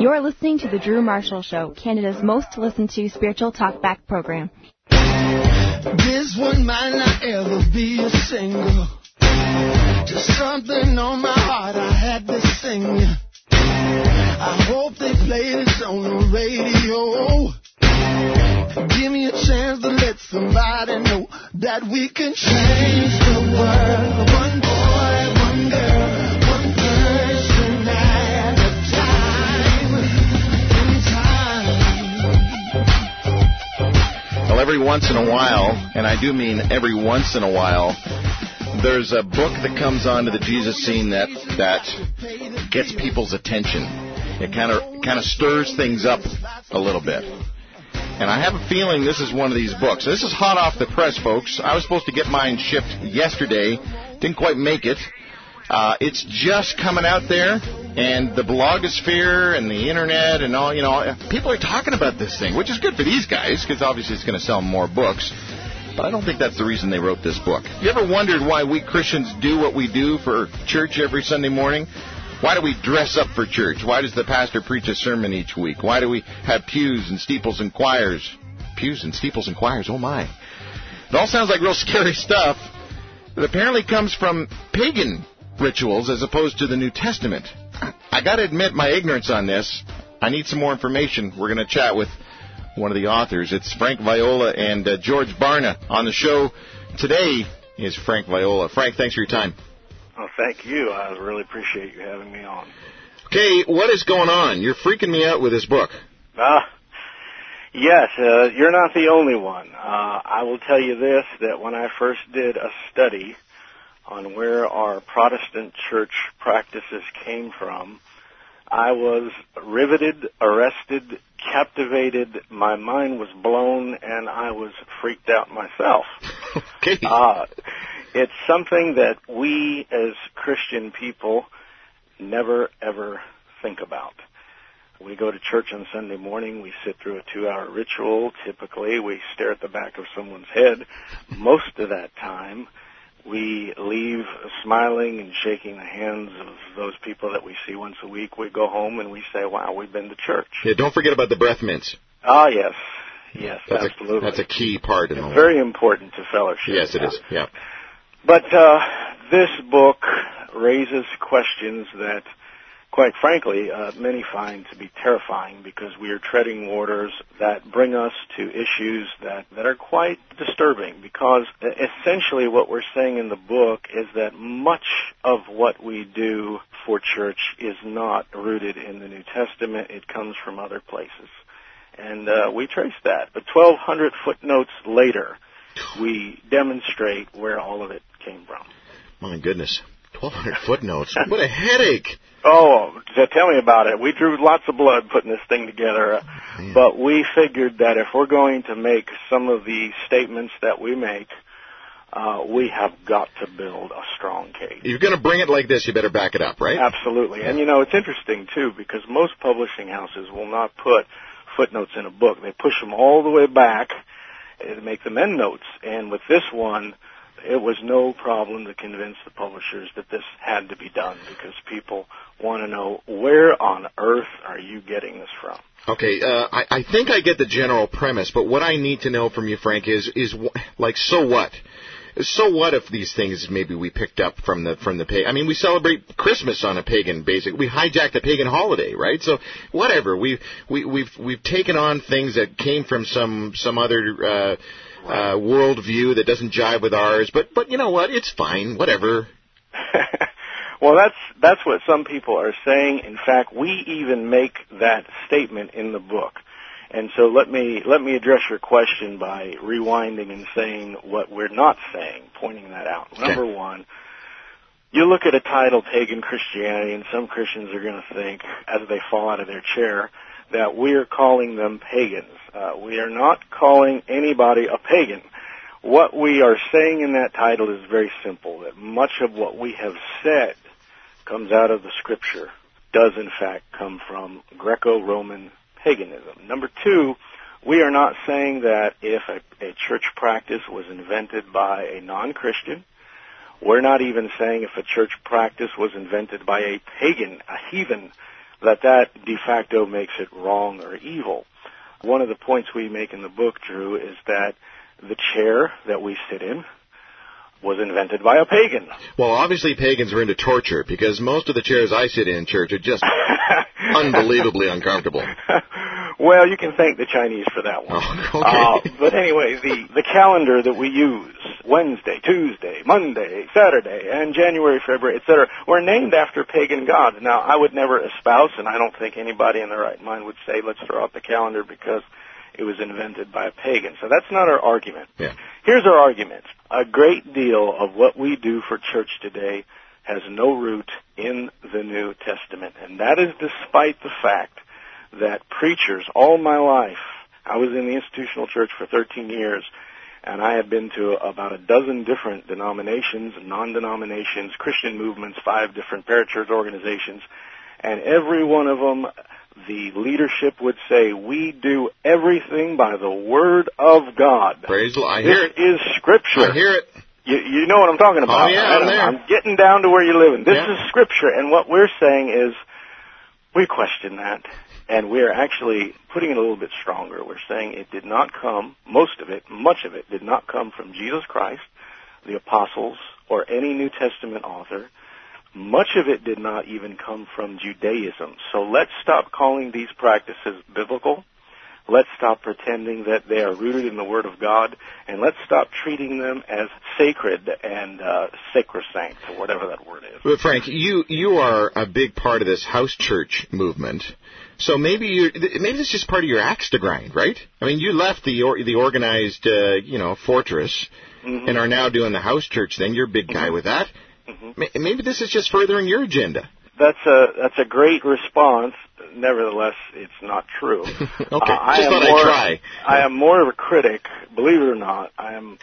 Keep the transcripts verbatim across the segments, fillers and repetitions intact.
You're listening to The Drew Marshall Show, Canada's most listened-to spiritual talkback program. This one might not ever be a single. Just something on my heart I had to sing. I hope they play this on the radio. Give me a chance to let somebody know that we can change the world. One boy, one girl. Every once in a while, and I do mean every once in a while, there's a book that comes onto the Jesus scene that that gets people's attention. It kind of kind of stirs things up a little bit. And I have a feeling this is one of these books. This is hot off the press, folks. I was supposed to get mine shipped yesterday. Didn't quite make it. Uh, it's just coming out there, and the blogosphere and the internet and all, you know, people are talking about this thing, which is good for these guys, because obviously it's going to sell more books. But I don't think that's the reason they wrote this book. You ever wondered why we Christians do what we do for church every Sunday morning? Why do we dress up for church? Why does the pastor preach a sermon each week? Why do we have pews and steeples and choirs? Pews and steeples and choirs, oh my. It all sounds like real scary stuff. It apparently comes from pagan rituals as opposed to the New Testament. I got to admit my ignorance on this. I need some more information. We're going to chat with one of the authors. It's Frank Viola and uh, George Barna on the show. Today is Frank Viola. Frank, thanks for your time. Well, thank you. I really appreciate you having me on. Okay, what is going on? You're freaking me out with this book. Ah. Uh. Yes, uh, you're not the only one. Uh, I will tell you this, that when I first did a study on where our Protestant church practices came from, I was riveted, arrested, captivated, my mind was blown, and I was freaked out myself. Okay. Uh, it's something that we as Christian people never, ever think about. We go to church on Sunday morning, we sit through a two-hour ritual. Typically, we stare at the back of someone's head most of that time. We leave smiling and shaking the hands of those people that we see once a week. We go home and we say, wow, we've been to church. Yeah, don't forget about the breath mints. Ah, yes. Yes, that's absolutely. A, that's a key part. In it's the very way. Important to fellowship. Yes, it yeah. is. Yeah. But uh, this book raises questions that, quite frankly, uh, many find to be terrifying because we are treading waters that bring us to issues that, that are quite disturbing because essentially what we're saying in the book is that much of what we do for church is not rooted in the New Testament. It comes from other places. And uh, we trace that. But twelve hundred footnotes later, we demonstrate where all of it came from. My goodness. twelve hundred footnotes. What a headache. Oh, tell me about it. We drew lots of blood putting this thing together. Man. But we figured that if we're going to make some of the statements that we make, uh, we have got to build a strong case. If you're going to bring it like this, you better back it up, right? Absolutely. Yeah. And, you know, it's interesting, too, because most publishing houses will not put footnotes in a book. They push them all the way back and make them endnotes. And with this one, it was no problem to convince the publishers that this had to be done because people want to know, where on earth are you getting this from? Okay, uh, I, I think I get the general premise, but what I need to know from you, Frank, is, is like, so what? So what if these things maybe we picked up from the from the pagan? I mean, we celebrate Christmas on a pagan basic. We hijacked a pagan holiday, right? So whatever, we we we've we've taken on things that came from some some other uh, uh, worldview that doesn't jive with ours. But but you know what? It's fine. Whatever. Well, that's that's what some people are saying. In fact, we even make that statement in the book. And so let me let me address your question by rewinding and saying what we're not saying, pointing that out. Okay. Number one, you look at a title, Pagan Christianity, and some Christians are going to think, as they fall out of their chair, that we are calling them pagans. Uh, we are not calling anybody a pagan. What we are saying in that title is very simple, that much of what we have said comes out of the Scripture, does in fact come from Greco-Roman paganism. Number two, we are not saying that if a, a church practice was invented by a non-Christian, we're not even saying if a church practice was invented by a pagan, a heathen, that that de facto makes it wrong or evil. One of the points we make in the book, Drew, is that the chair that we sit in was invented by a pagan. Well, obviously pagans were into torture, because most of the chairs I sit in church are just unbelievably uncomfortable. Well, you can thank the Chinese for that one. Oh, okay. Uh, but anyway, the, the calendar that we use, Wednesday, Tuesday, Monday, Saturday, and January, February, et cetera, were named after pagan gods. Now, I would never espouse, and I don't think anybody in their right mind would say, let's throw out the calendar because it was invented by a pagan. So that's not our argument. Yeah. Here's our argument. A great deal of what we do for church today has no root in the New Testament, and that is despite the fact that preachers, all my life, I was in the institutional church for thirteen years, and I had been to about a dozen different denominations, non-denominations, Christian movements, five different parachurch organizations, and every one of them, the leadership would say, we do everything by the Word of God. Praise the Lord. I hear it. This is Scripture. I hear it. You, you know what I'm talking about. Oh, yeah, I'm, I'm, there. I'm getting down to where you're living. This yeah. is Scripture, and what we're saying is, we question that. And we're actually putting it a little bit stronger. We're saying it did not come, most of it, much of it, did not come from Jesus Christ, the apostles, or any New Testament author. Much of it did not even come from Judaism. So let's stop calling these practices biblical. Let's stop pretending that they are rooted in the Word of God, and let's stop treating them as sacred and uh, sacrosanct, or whatever that word is. But Frank, you you are a big part of this house church movement, so maybe you maybe this is just part of your axe to grind, right? I mean, you left the or, the organized uh, you know fortress, mm-hmm. and are now doing the house church thing. You're a big guy mm-hmm. with that. Mm-hmm. Maybe this is just furthering your agenda. That's a that's a great response. Nevertheless, it's not true. okay, uh, I just thought I'd try. I am more of a critic, believe it or not. I am,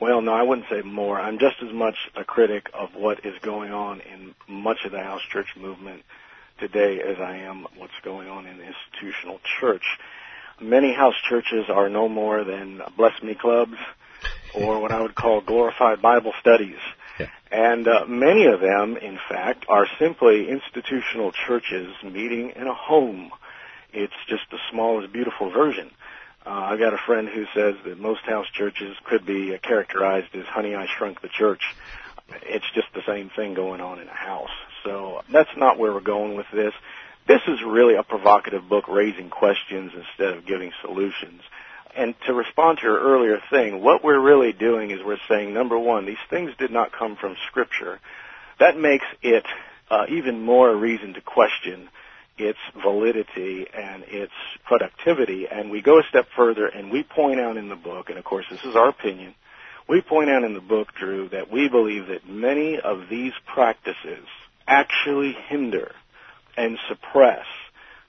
well, no, I wouldn't say more. I'm just as much a critic of what is going on in much of the house church movement today as I am what's going on in the institutional church. Many house churches are no more than bless me clubs or what I would call glorified Bible studies. Yeah. And uh, many of them, in fact, are simply institutional churches meeting in a home. It's just the smallest, beautiful version. Uh, I've got a friend who says that most house churches could be uh, characterized as Honey, I Shrunk the Church. It's just the same thing going on in a house. So that's not where we're going with this. This is really a provocative book raising questions instead of giving solutions. And to respond to your earlier thing, what we're really doing is we're saying, number one, these things did not come from Scripture. That makes it uh, even more a reason to question its validity and its productivity. And we go a step further, and we point out in the book, and of course this is our opinion, we point out in the book, Drew, that we believe that many of these practices actually hinder and suppress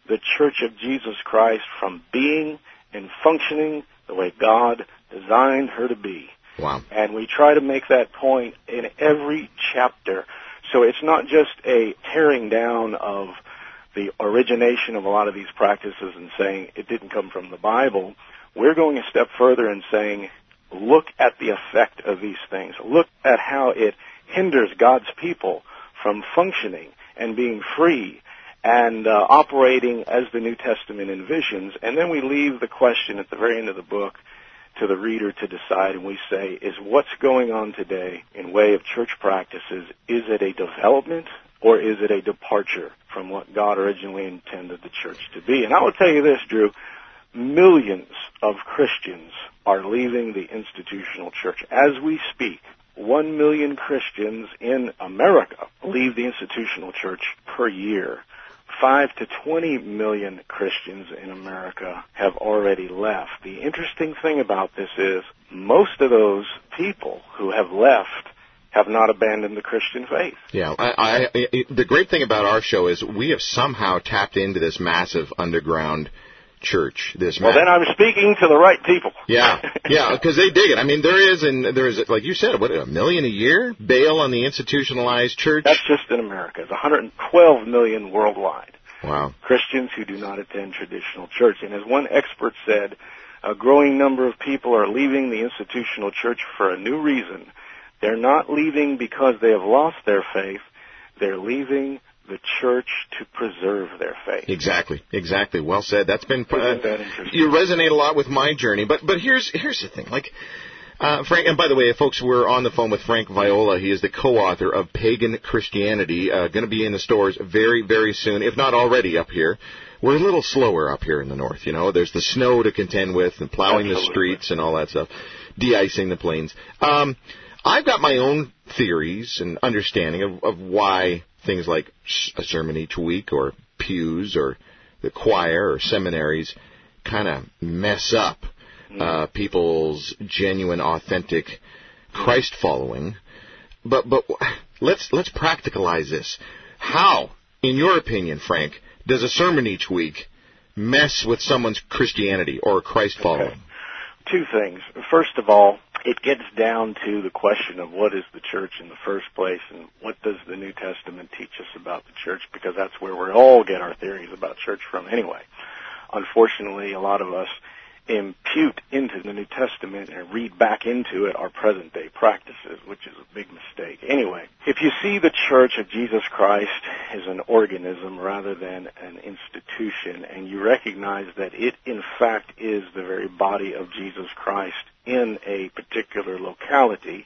the Church of Jesus Christ from being and functioning the way God designed her to be. Wow. And we try to make that point in every chapter. So it's not just a tearing down of the origination of a lot of these practices and saying it didn't come from the Bible. We're going a step further and saying, look at the effect of these things. Look at how it hinders God's people from functioning and being free and uh, operating as the New Testament envisions. And then we leave the question at the very end of the book to the reader to decide, and we say, is what's going on today in way of church practices, is it a development or is it a departure from what God originally intended the church to be? And I will tell you this, Drew, millions of Christians are leaving the institutional church. As we speak, one million Christians in America leave the institutional church per year. five to twenty million Christians in America have already left. The interesting thing about this is most of those people who have left have not abandoned the Christian faith. Yeah, I, I, the great thing about our show is we have somehow tapped into this massive underground church. This well, ma- then I'm speaking to the right people. Yeah, yeah, because they dig it. I mean, there is, and there is, like you said, what a million a year bail on the institutionalized church. That's just in America. It's one hundred twelve million worldwide. Wow. Christians who do not attend traditional church, and as one expert said, a growing number of people are leaving the institutional church for a new reason. They're not leaving because they have lost their faith. They're leaving the church to preserve their faith. Exactly, exactly. Well said. That's been uh, that you resonate a lot with my journey. But but here's here's the thing. Like uh, Frank, and by the way, folks, we're on the phone with Frank Viola. He is the co-author of Pagan Christianity. Uh, going to be in the stores very very soon, if not already up here. We're a little slower up here in the north. You know, there's the snow to contend with and plowing Absolutely. the streets and all that stuff, de-icing the plains. Um, I've got my own theories and understanding of, of why things like a sermon each week or pews or the choir or seminaries kind of mess up uh, people's genuine, authentic Christ following. But but let's let's practicalize this. How, in your opinion, Frank, does a sermon each week mess with someone's Christianity or Christ following? Okay. Two things. First of all, it gets down to the question of what is the church in the first place and what does the New Testament teach us about the church, because that's where we all get our theories about church from anyway. Unfortunately, a lot of us impute into the New Testament and read back into it our present-day practices, which is a big mistake. Anyway, if you see the Church of Jesus Christ as an organism rather than an institution, and you recognize that it, in fact, is the very body of Jesus Christ in a particular locality,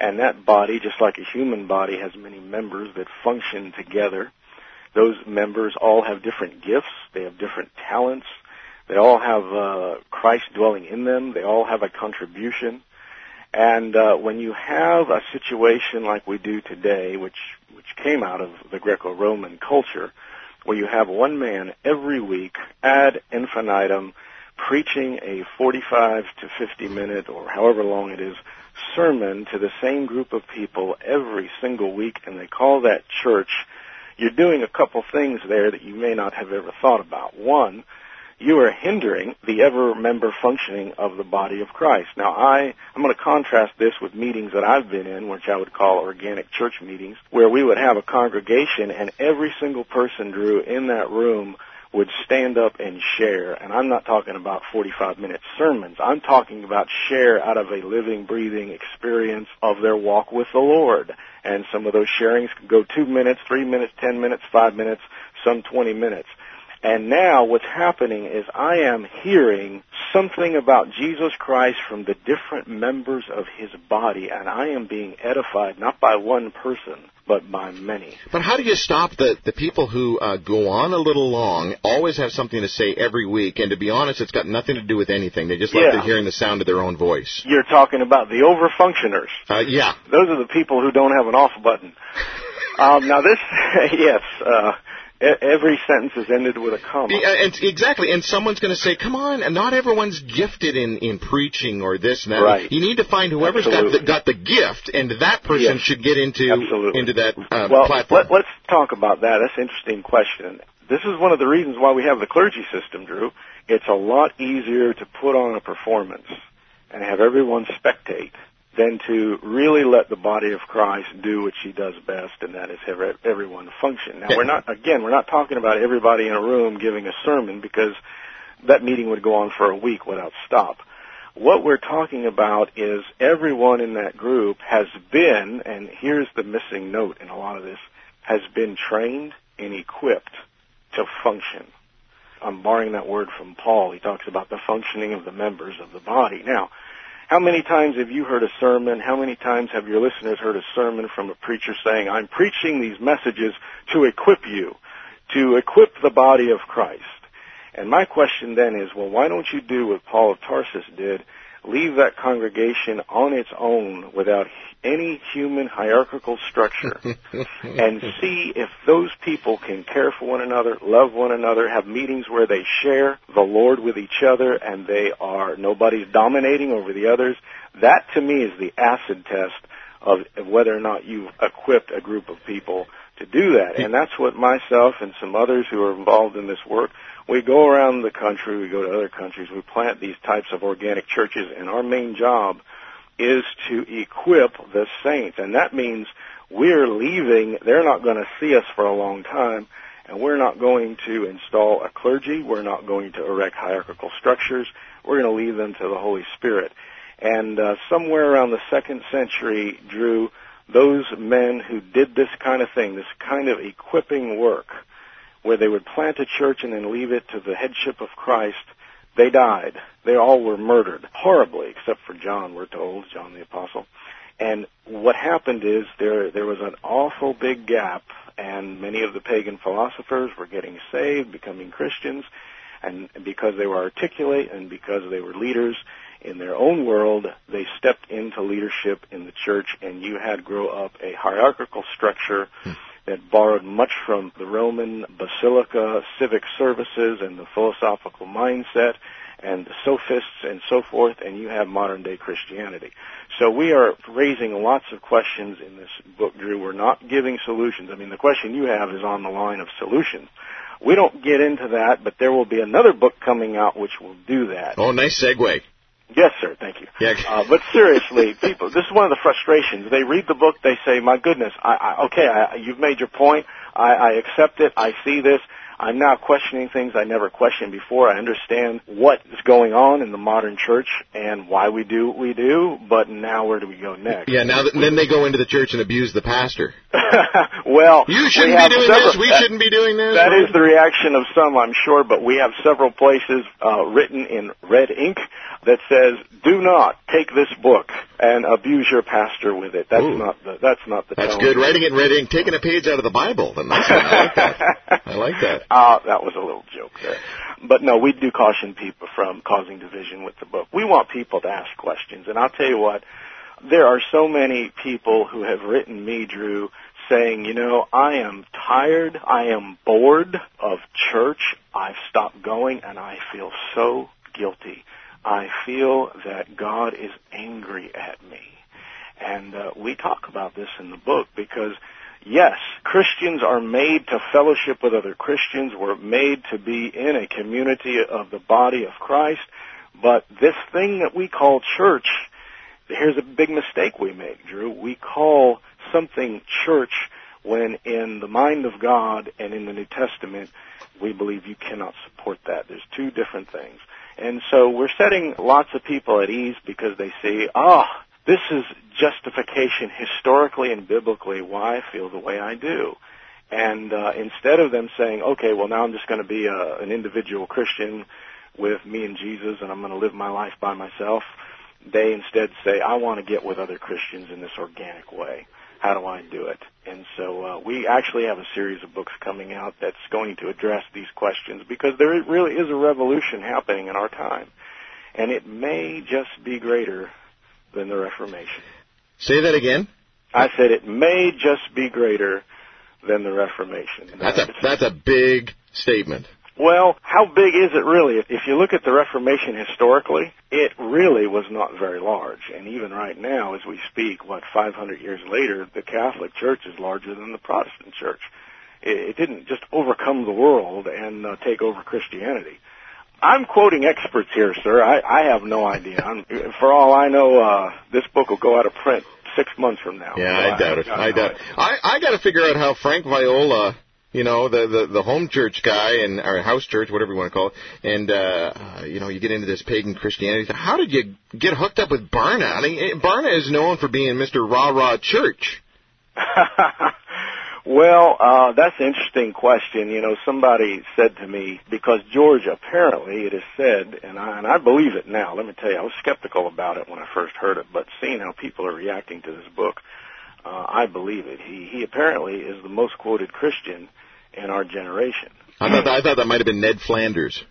and that body, just like a human body, has many members that function together. Those members all have different gifts. They have different talents. They all have uh, Christ dwelling in them. They all have a contribution. And uh, when you have a situation like we do today, which, which came out of the Greco-Roman culture, where you have one man every week ad infinitum preaching a forty-five to fifty minute or however long it is sermon to the same group of people every single week, and they call that church, you're doing a couple things there that you may not have ever thought about. One, you are hindering the ever-member functioning of the body of Christ. Now, I, I'm going to contrast this with meetings that I've been in, which I would call organic church meetings, where we would have a congregation and every single person, Drew, in that room would stand up and share. And I'm not talking about forty-five minute sermons. I'm talking about share out of a living, breathing experience of their walk with the Lord. And some of those sharings can go two minutes, three minutes, ten minutes, five minutes, some twenty minutes. And now what's happening is I am hearing something about Jesus Christ from the different members of his body, and I am being edified not by one person, but by many. But how do you stop the, the people who uh, go on a little long, always have something to say every week, and to be honest, it's got nothing to do with anything. They just yeah. like hearing the sound of their own voice. You're talking about the over-functioners. Uh, yeah. Those are the people who don't have an off button. um, now this, yes, uh... every sentence is ended with a comma. Yeah, and exactly, and someone's going to say, come on, and not everyone's gifted in, in preaching or this and that. Right. You need to find whoever's got the, got the gift, and that person yes. should get into Absolutely. into that uh, well, platform. Let, let's talk about that. That's an interesting question. This is one of the reasons why we have the clergy system, Drew. It's a lot easier to put on a performance and have everyone spectate than to really let the body of Christ do what she does best, and that is have everyone function. Now, we're not, again, we're not talking about everybody in a room giving a sermon, because that meeting would go on for a week without stop. What we're talking about is everyone in that group has been, and here's the missing note in a lot of this, has been trained and equipped to function. I'm borrowing that word from Paul. He talks about the functioning of the members of the body. Now, how many times have you heard a sermon? How many times have your listeners heard a sermon from a preacher saying, I'm preaching these messages to equip you, to equip the body of Christ? And my question then is, well, why don't you do what Paul of Tarsus did, leave that congregation on its own without any human hierarchical structure, and see if those people can care for one another, love one another, have meetings where they share the Lord with each other, and they are, nobody's dominating over the others. That, to me, is the acid test of whether or not you've equipped a group of people to do that. And that's what myself and some others who are involved in this work, we go around the country, we go to other countries, we plant these types of organic churches, and our main job is to equip the saints. And that means we're leaving, they're not going to see us for a long time, and we're not going to install a clergy, we're not going to erect hierarchical structures, we're going to leave them to the Holy Spirit. And uh, somewhere around the second century, Drew, those men who did this kind of thing, this kind of equipping work, where they would plant a church and then leave it to the headship of Christ, they died. They all were murdered horribly, except for John, we're told, John the Apostle. And what happened is there there was an awful big gap, and many of the pagan philosophers were getting saved, becoming Christians, and because they were articulate and because they were leaders in their own world, they stepped into leadership in the church, and you had grow up a hierarchical structure hmm. that borrowed much from the Roman basilica, civic services, and the philosophical mindset, and the sophists, and so forth, and you have modern-day Christianity. So we are raising lots of questions in this book, Drew. We're not giving solutions. I mean, the question you have is on the line of solutions. We don't get into that, but there will be another book coming out which will do that. Oh, nice segue. Yes, sir. Thank you. Yeah. Uh, but seriously, people, this is one of the frustrations. They read the book. They say, my goodness, I, I, okay, I, you've made your point. I, I accept it. I see this. I'm now questioning things I never questioned before. I understand what is going on in the modern church and why we do what we do, but now where do we go next? Yeah, now that, then they go into the church and abuse the pastor. Well, you shouldn't we be doing several, this. We that, shouldn't be doing this. That right? is the reaction of some, I'm sure, but we have several places uh, written in red ink that says, "Do not take this book and abuse your pastor with it." That's Ooh. not the. That's not the. That's tone. Good. Writing it in red ink, taking a page out of the Bible. Then that's what I like that. I like that. Uh, that was a little joke there. But no, we do caution people from causing division with the book. We want people to ask questions. And I'll tell you what, there are so many people who have written me, Drew, saying, you know, I am tired, I am bored of church, I've stopped going, and I feel so guilty. I feel that God is angry at me. And uh, we talk about this in the book because yes, Christians are made to fellowship with other Christians. We're made to be in a community of the body of Christ. But this thing that we call church, here's a big mistake we make, Drew. We call something church when in the mind of God and in the New Testament, we believe you cannot support that. There's two different things. And so we're setting lots of people at ease because they see, ah, oh, this is justification historically and biblically why I feel the way I do. And uh, instead of them saying, okay, well, now I'm just going to be a, an individual Christian with me and Jesus and I'm going to live my life by myself, they instead say, I want to get with other Christians in this organic way. How do I do it? And so uh, we actually have a series of books coming out that's going to address these questions because there really is a revolution happening in our time. And it may just be greater than the Reformation. Say that again. I said it may just be greater than the Reformation. That's a that's a big statement. Well, how big is it really? If you look at the Reformation historically, it really was not very large. And even right now, as we speak, what, five hundred years later, the Catholic Church is larger than the Protestant Church. It didn't just overcome the world and uh, take over Christianity. I'm quoting experts here, sir. I, I have no idea. I'm, for all I know, uh, this book will go out of print six months from now. Yeah, so I, I doubt it. I, I doubt it. I, I got to figure out how Frank Viola, you know, the, the, the home church guy, and or house church, whatever you want to call it, and, uh, you know, you get into this pagan Christianity. How did you get hooked up with Barna? I mean, Barna is known for being Mister Rah-Rah Church. Well, uh, that's an interesting question. You know, somebody said to me, because George, apparently, it is said, and I, and I believe it now, let me tell you, I was skeptical about it when I first heard it, but seeing how people are reacting to this book, uh, I believe it. He, he apparently is the most quoted Christian in our generation. I thought that, I thought that might have been Ned Flanders.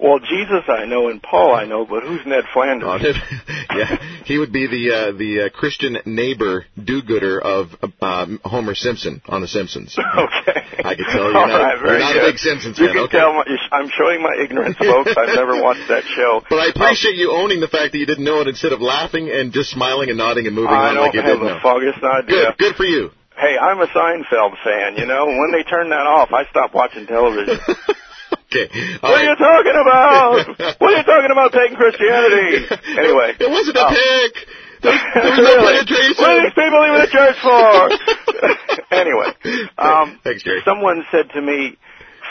Well, Jesus I know and Paul I know, but who's Ned Flanders? Oh, Ned, yeah, he would be the uh, the uh, Christian neighbor do-gooder of uh, Homer Simpson on The Simpsons. Okay. I can tell you're not, right, you're not a big Simpsons fan. You can okay. tell my, I'm showing my ignorance, folks. I've never watched that show. But I appreciate um, you owning the fact that you didn't know it instead of laughing and just smiling and nodding and moving I on like you didn't know. I don't have the foggiest idea. Good, good for you. Hey, I'm a Seinfeld fan, you know. When they turn that off, I stop watching television. Okay. What right. are you talking about? What are you talking about, pagan Christianity? Anyway. It wasn't a oh. pick. There, there was no really? penetration. What are these people leaving the church for? Anyway. Um, Thanks, Jerry. Someone said to me,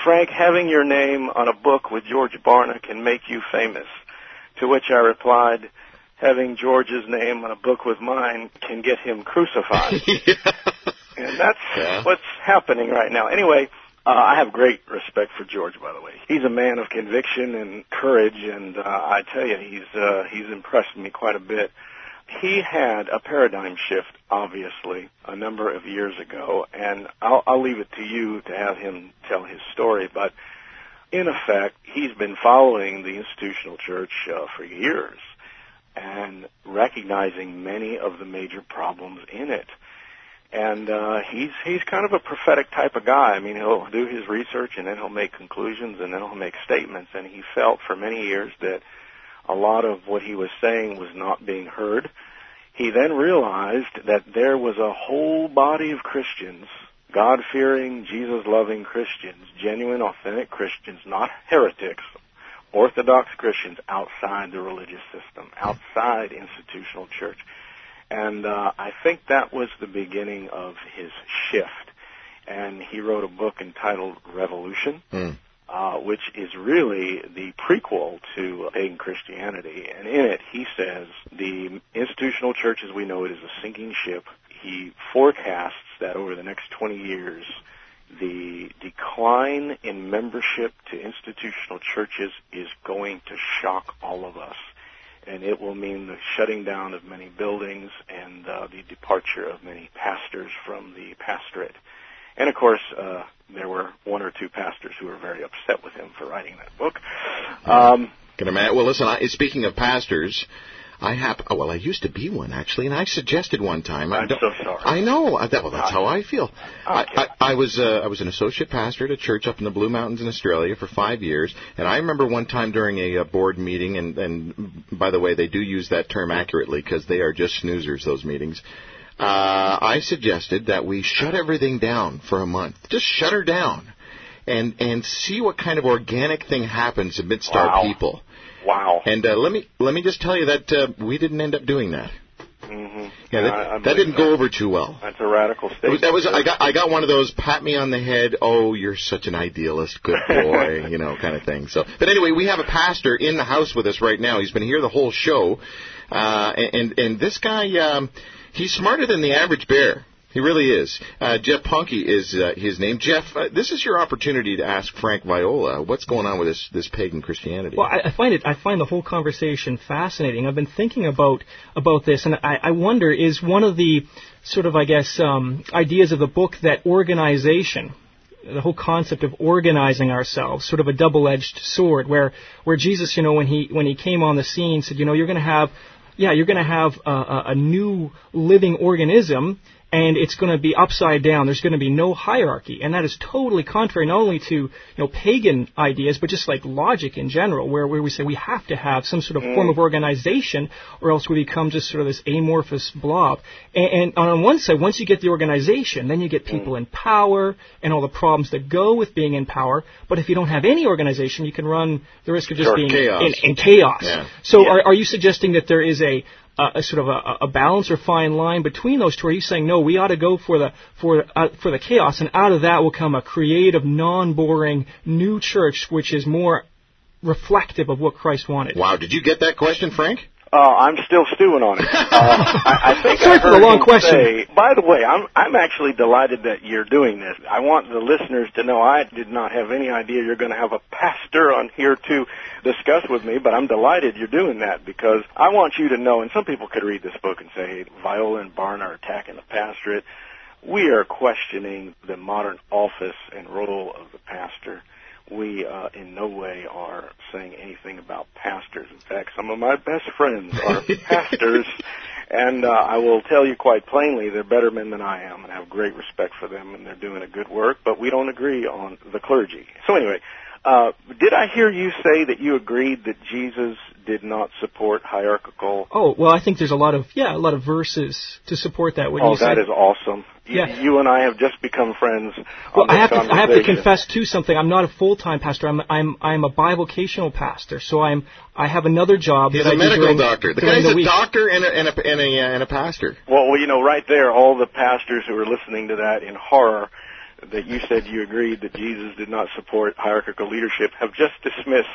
Frank, having your name on a book with George Barna can make you famous. To which I replied, having George's name on a book with mine can get him crucified. Yeah. And that's yeah. what's happening right now. Anyway, uh, I have great respect for George, by the way. He's a man of conviction and courage, and uh, I tell you, he's uh, he's impressed me quite a bit. He had a paradigm shift, obviously, a number of years ago, and I'll, I'll leave it to you to have him tell his story, but in effect, he's been following the institutional church uh, for years and recognizing many of the major problems in it. And uh, he's he's kind of a prophetic type of guy. I mean, he'll do his research, and then he'll make conclusions, and then he'll make statements. And he felt for many years that a lot of what he was saying was not being heard. He then realized that there was a whole body of Christians, God-fearing, Jesus-loving Christians, genuine, authentic Christians, not heretics, Orthodox Christians outside the religious system, outside institutional church. And uh, I think that was the beginning of his shift. And he wrote a book entitled Revolution, mm. uh, which is really the prequel to Pagan Christianity. And in it, he says, the institutional church as we know it is a sinking ship. He forecasts that over the next twenty years, the decline in membership to institutional churches is going to shock all of us. And it will mean the shutting down of many buildings and uh, the departure of many pastors from the pastorate. And, of course, uh, there were one or two pastors who were very upset with him for writing that book. Um, Can I imagine? Well, listen, I, speaking of pastors... I have, oh, well, I used to be one, actually, and I suggested one time. I'm I so sorry. I know. That, well, that's how I feel. Okay. I, I, I, was, uh, I was an associate pastor at a church up in the Blue Mountains in Australia for five years, and I remember one time during a, a board meeting, and, and by the way, they do use that term accurately because they are just snoozers, those meetings. Uh, I suggested that we shut everything down for a month. Just shut her down and, and see what kind of organic thing happens amidst wow. our people. Wow. And uh, let me let me just tell you that uh, we didn't end up doing that. Mm-hmm. Yeah, that, I, I that didn't that. go over too well. That's a radical statement. Was, that was I got I got one of those pat me on the head, oh, you're such an idealist, good boy, you know, kind of thing. So, but anyway, we have a pastor in the house with us right now. He's been here the whole show, uh, and and this guy, um, he's smarter than the average bear. He really is. Uh, Jeff Ponkey is uh, his name. Jeff, uh, this is your opportunity to ask Frank Viola what's going on with this, this pagan Christianity. Well, I, I find it. I find the whole conversation fascinating. I've been thinking about about this, and I, I wonder, is one of the sort of, I guess, um, ideas of the book that organization, the whole concept of organizing ourselves, sort of a double-edged sword, where where Jesus, you know, when he when he came on the scene, said, you know, you're going to have, yeah, you're going to have a, a new living organism. And it's going to be upside down. There's going to be no hierarchy. And that is totally contrary not only to, you know, pagan ideas, but just like logic in general, where, where we say we have to have some sort of mm. form of organization or else we become just sort of this amorphous blob. And, and on one side, once you get the organization, then you get people mm. in power and all the problems that go with being in power. But if you don't have any organization, you can run the risk of just sure, being chaos. In, in chaos. Yeah. So yeah. Are, are you suggesting that there is a... Uh, a sort of a, a balance or fine line between those two? Are you saying, no, we ought to go for the for uh, for the chaos, and out of that will come a creative, non-boring, new church, which is more reflective of what Christ wanted? Wow, did you get that question, Frank? Uh, I'm still stewing on it. Uh, I, I think Sorry I heard for the long him question. Say, by the way, I'm I'm actually delighted that you're doing this. I want the listeners to know I did not have any idea you're going to have a pastor on here to discuss with me, but I'm delighted you're doing that because I want you to know, and some people could read this book and say, hey, Viola and Barna are attacking the pastorate. We are questioning the modern office and role of the pastor. We uh, in no way are saying anything about pastors. In fact, some of my best friends are pastors, and uh, I will tell you quite plainly they're better men than I am and I have great respect for them, and they're doing a good work, but we don't agree on the clergy. So anyway, uh, did I hear you say that you agreed that Jesus did not support hierarchical... Oh, well, I think there's a lot of, yeah, a lot of verses to support that. What oh, you that said? Is awesome. Yeah. You and I have just become friends. Well, I have, to, I have to confess to something. I'm not a full-time pastor. I'm I'm I'm a bivocational pastor. So I'm I have another job. He's that a I medical do during, doctor. The guy's the a week. doctor and a and a and a, and a pastor. Well, well, you know, right there, all the pastors who are listening to that in horror, that you said you agreed that Jesus did not support hierarchical leadership, have just dismissed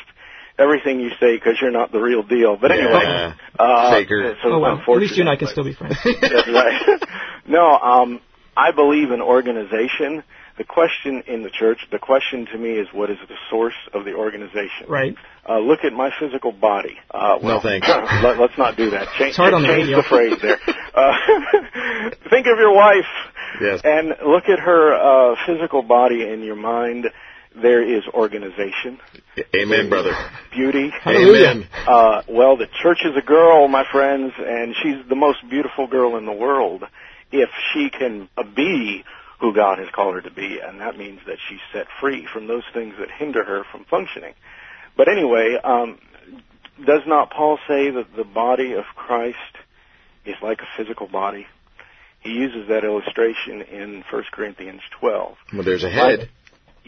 everything you say because you're not the real deal. But anyway, yeah. uh, Saker. So oh, well, at least you and I can still be friends. That's right. No, um, I believe in organization. The question in the church, the question to me is, what is the source of the organization? Right. Uh, look at my physical body. Uh, well, no, thanks. Let, let's not do that. Change, change, change the phrase there. Uh, think of your wife. Yes. And look at her uh, physical body in your mind. There is organization. Amen, brother. Beauty. Amen. Uh, well, the church is a girl, my friends, and she's the most beautiful girl in the world if she can be who God has called her to be, and that means that she's set free from those things that hinder her from functioning. But anyway, um, does not Paul say that the body of Christ is like a physical body? He uses that illustration in First Corinthians twelve. Well, there's a head. But,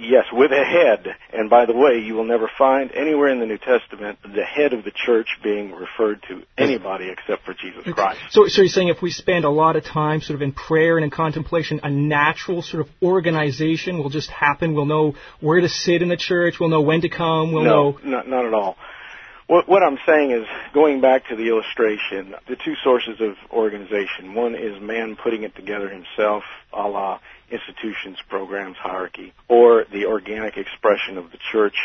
yes, with a head. And by the way, you will never find anywhere in the New Testament the head of the church being referred to anybody except for Jesus Christ. So, so you're saying if we spend a lot of time sort of in prayer and in contemplation, a natural sort of organization will just happen? We'll know where to sit in the church. We'll know when to come. We'll no, know... not, not at all. What, what I'm saying is, going back to the illustration, the two sources of organization. One is man putting it together himself, a la institutions, programs, hierarchy, or the organic expression of the church,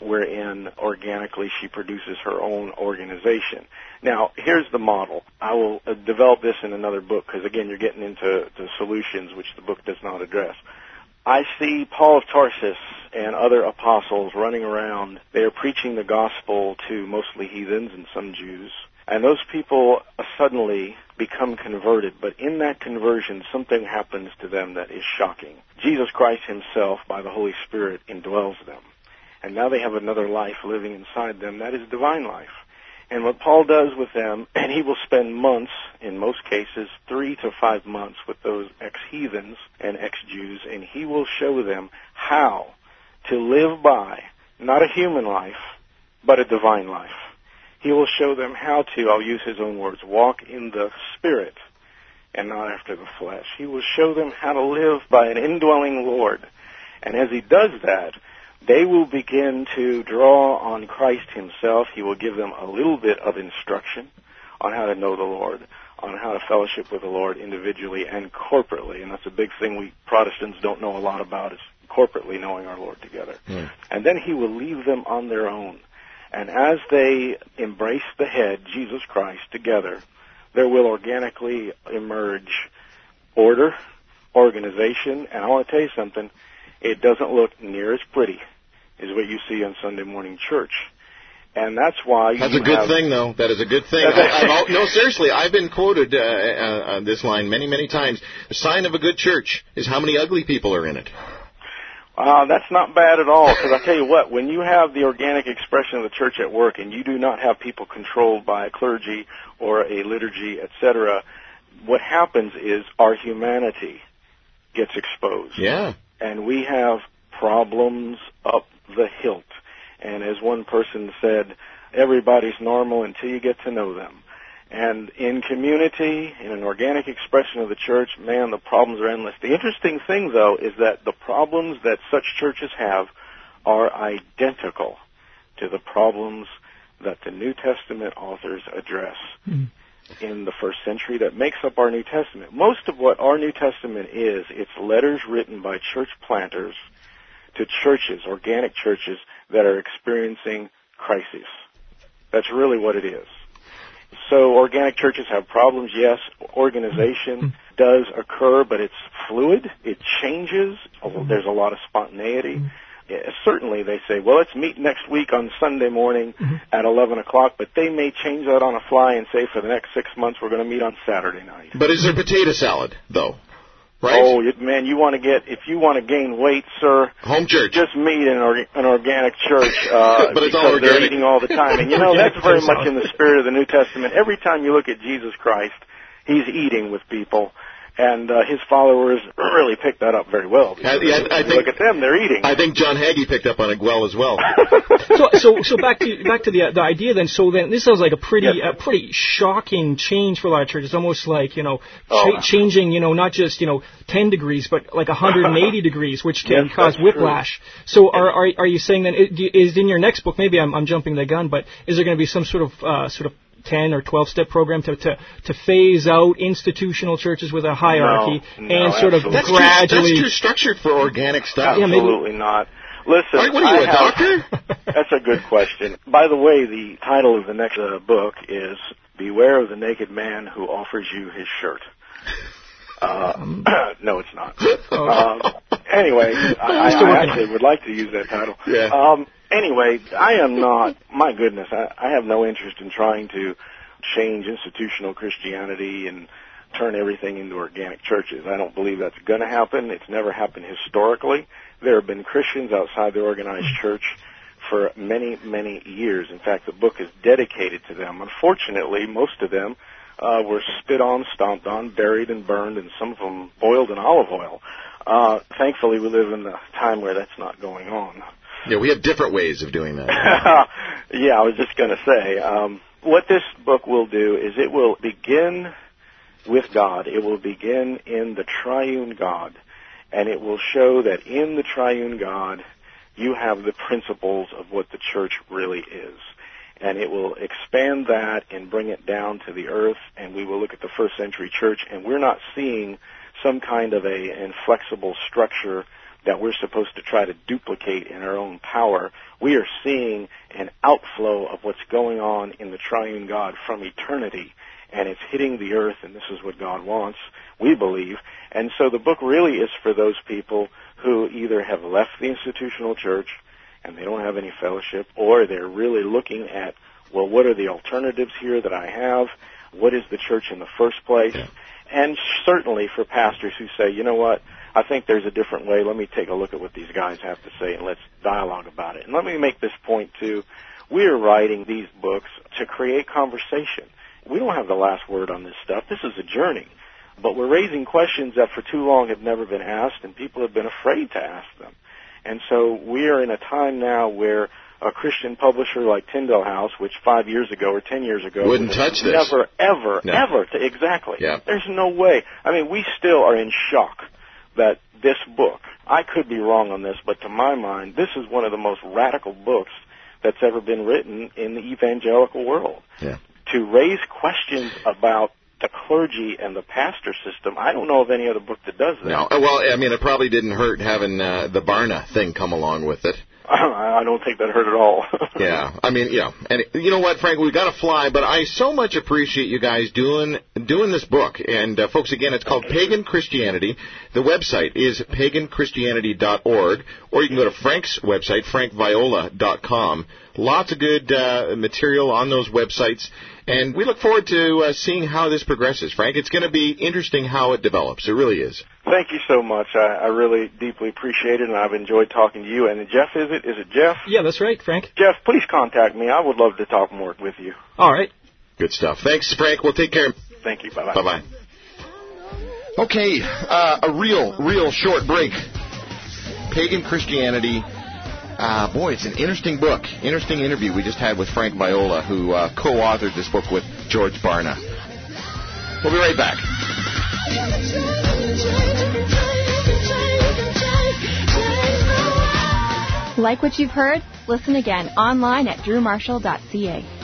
wherein organically she produces her own organization. Now, here's the model. I will develop this in another book, because, again, you're getting into the solutions, which the book does not address. I see Paul of Tarsus and other apostles running around. They are preaching the gospel to mostly heathens and some Jews. And those people suddenly become converted. But in that conversion, something happens to them that is shocking. Jesus Christ himself, by the Holy Spirit, indwells them. And now they have another life living inside them. That is divine life. And what Paul does with them, and he will spend months, in most cases, three to five months with those ex-heathens and ex-Jews, and he will show them how to live by, not a human life, but a divine life. He will show them how to, I'll use his own words, walk in the Spirit and not after the flesh. He will show them how to live by an indwelling Lord. And as he does that, they will begin to draw on Christ himself. He will give them a little bit of instruction on how to know the Lord, on how to fellowship with the Lord individually and corporately. And that's a big thing we Protestants don't know a lot about, is corporately knowing our Lord together. Mm. And then he will leave them on their own. And as they embrace the head, Jesus Christ, together, there will organically emerge order, organization. And I want to tell you something. It doesn't look near as pretty is what you see on Sunday morning church. And that's why you That's a good have... thing, though. That is a good thing. I, I, no, seriously, I've been quoted uh, uh, on this line many, many times. The sign of a good church is how many ugly people are in it. Uh, that's not bad at all, because I tell you what, when you have the organic expression of the church at work and you do not have people controlled by a clergy or a liturgy, et cetera, what happens is our humanity gets exposed. Yeah. And we have problems up the hilt. And as one person said, everybody's normal until you get to know them. And in community, in an organic expression of the church, man, the problems are endless. The interesting thing, though, is that the problems that such churches have are identical to the problems that the New Testament authors address mm. in the first century that makes up our New Testament. Most of what our New Testament is, it's letters written by church planters to churches, organic churches, that are experiencing crises. That's really what it is. So organic churches have problems, yes. Organization does occur, but it's fluid. It changes. There's a lot of spontaneity. Certainly they say, well, let's meet next week on Sunday morning at eleven o'clock, but they may change that on a fly and say for the next six months we're going to meet on Saturday night. But is there potato salad, though? Right? Oh, man, you want to get, if you want to gain weight, sir, home church. Just meet in or, an organic church uh, but it's because all organic. They're eating all the time. And, you know, that's very much in the spirit of the New Testament. Every time you look at Jesus Christ, he's eating with people. And uh, his followers really picked that up very well. I, yeah, I think, look at them; they're eating. I think John Hagee picked up on it well as well. so, so, so back to back to the uh, the idea. Then, so then this sounds like a pretty yes. a pretty shocking change for a lot of churches. It's almost like you know oh. ch- changing, you know, not just you know ten degrees, but like one hundred eighty degrees, which can yes, cause whiplash. True. So, are, are are you saying then? Is in your next book? Maybe I'm I'm jumping the gun, but is there going to be some sort of uh, sort of ten or twelve step program to, to, to phase out institutional churches with a hierarchy no, no, and sort absolutely. of that's gradually. Too, that's too structured for organic stuff. Yeah, absolutely maybe. not. Listen, Art, what are you, I a have, doctor? That's a good question. By the way, the title of the next uh, book is Beware of the Naked Man Who Offers You His Shirt. Uh, no, it's not. Um, anyway, I, I actually would like to use that title. Yeah. Um, anyway, I am not, my goodness, I, I have no interest in trying to change institutional Christianity and turn everything into organic churches. I don't believe that's going to happen. It's never happened historically. There have been Christians outside the organized church for many, many years. In fact, the book is dedicated to them. Unfortunately, most of them Uh, were spit on, stomped on, buried and burned, and some of them boiled in olive oil. Uh, thankfully, we live in a time where that's not going on. Yeah, we have different ways of doing that. Yeah, I was just going to say, um, what this book will do is it will begin with God. It will begin in the triune God, and it will show that in the triune God, you have the principles of what the church really is. And it will expand that and bring it down to the earth, and we will look at the first century church, and we're not seeing some kind of a inflexible structure that we're supposed to try to duplicate in our own power. We are seeing an outflow of what's going on in the triune God from eternity, and it's hitting the earth, and this is what God wants, we believe. And so the book really is for those people who either have left the institutional church, and they don't have any fellowship, or they're really looking at, well, what are the alternatives here that I have? What is the church in the first place? Yeah. And certainly for pastors who say, you know what, I think there's a different way. Let me take a look at what these guys have to say, and let's dialogue about it. And let me make this point, too. We are writing these books to create conversation. We don't have the last word on this stuff. This is a journey. But we're raising questions that for too long have never been asked, and people have been afraid to ask them. And so we are in a time now where a Christian publisher like Tyndale House, which five years ago or ten years ago wouldn't touch this, never, ever, no. ever, to, exactly. Yeah. There's no way. I mean, we still are in shock that this book, I could be wrong on this, but to my mind, this is one of the most radical books that's ever been written in the evangelical world. Yeah. To raise questions about the clergy and the pastor system. I don't know of any other book that does that. No, well, I mean, it probably didn't hurt having uh, the Barna thing come along with it. I don't think that hurt at all. Yeah, I mean, yeah, and you know what, Frank, we've got to fly, but I so much appreciate you guys doing doing this book. And uh, folks, again, it's called Pagan Christianity. The website is pagan christianity dot org, or you can go to Frank's website, frank viola dot com. Lots of good uh, material on those websites, and we look forward to uh, seeing how this progresses, Frank. It's going to be interesting how it develops. It really is. Thank you so much. I, I really deeply appreciate it, and I've enjoyed talking to you. And Jeff, is it? Is it Jeff? Yeah, that's right, Frank. Jeff, please contact me. I would love to talk more with you. All right. Good stuff. Thanks, Frank. We'll take care. Thank you. Bye-bye. Bye-bye. Okay, uh, a real, real short break. Pagan Christianity. Uh, boy, it's an interesting book, interesting interview we just had with Frank Viola, who uh, co-authored this book with George Barna. We'll be right back. Like what you've heard? Listen again online at drew marshall dot c a.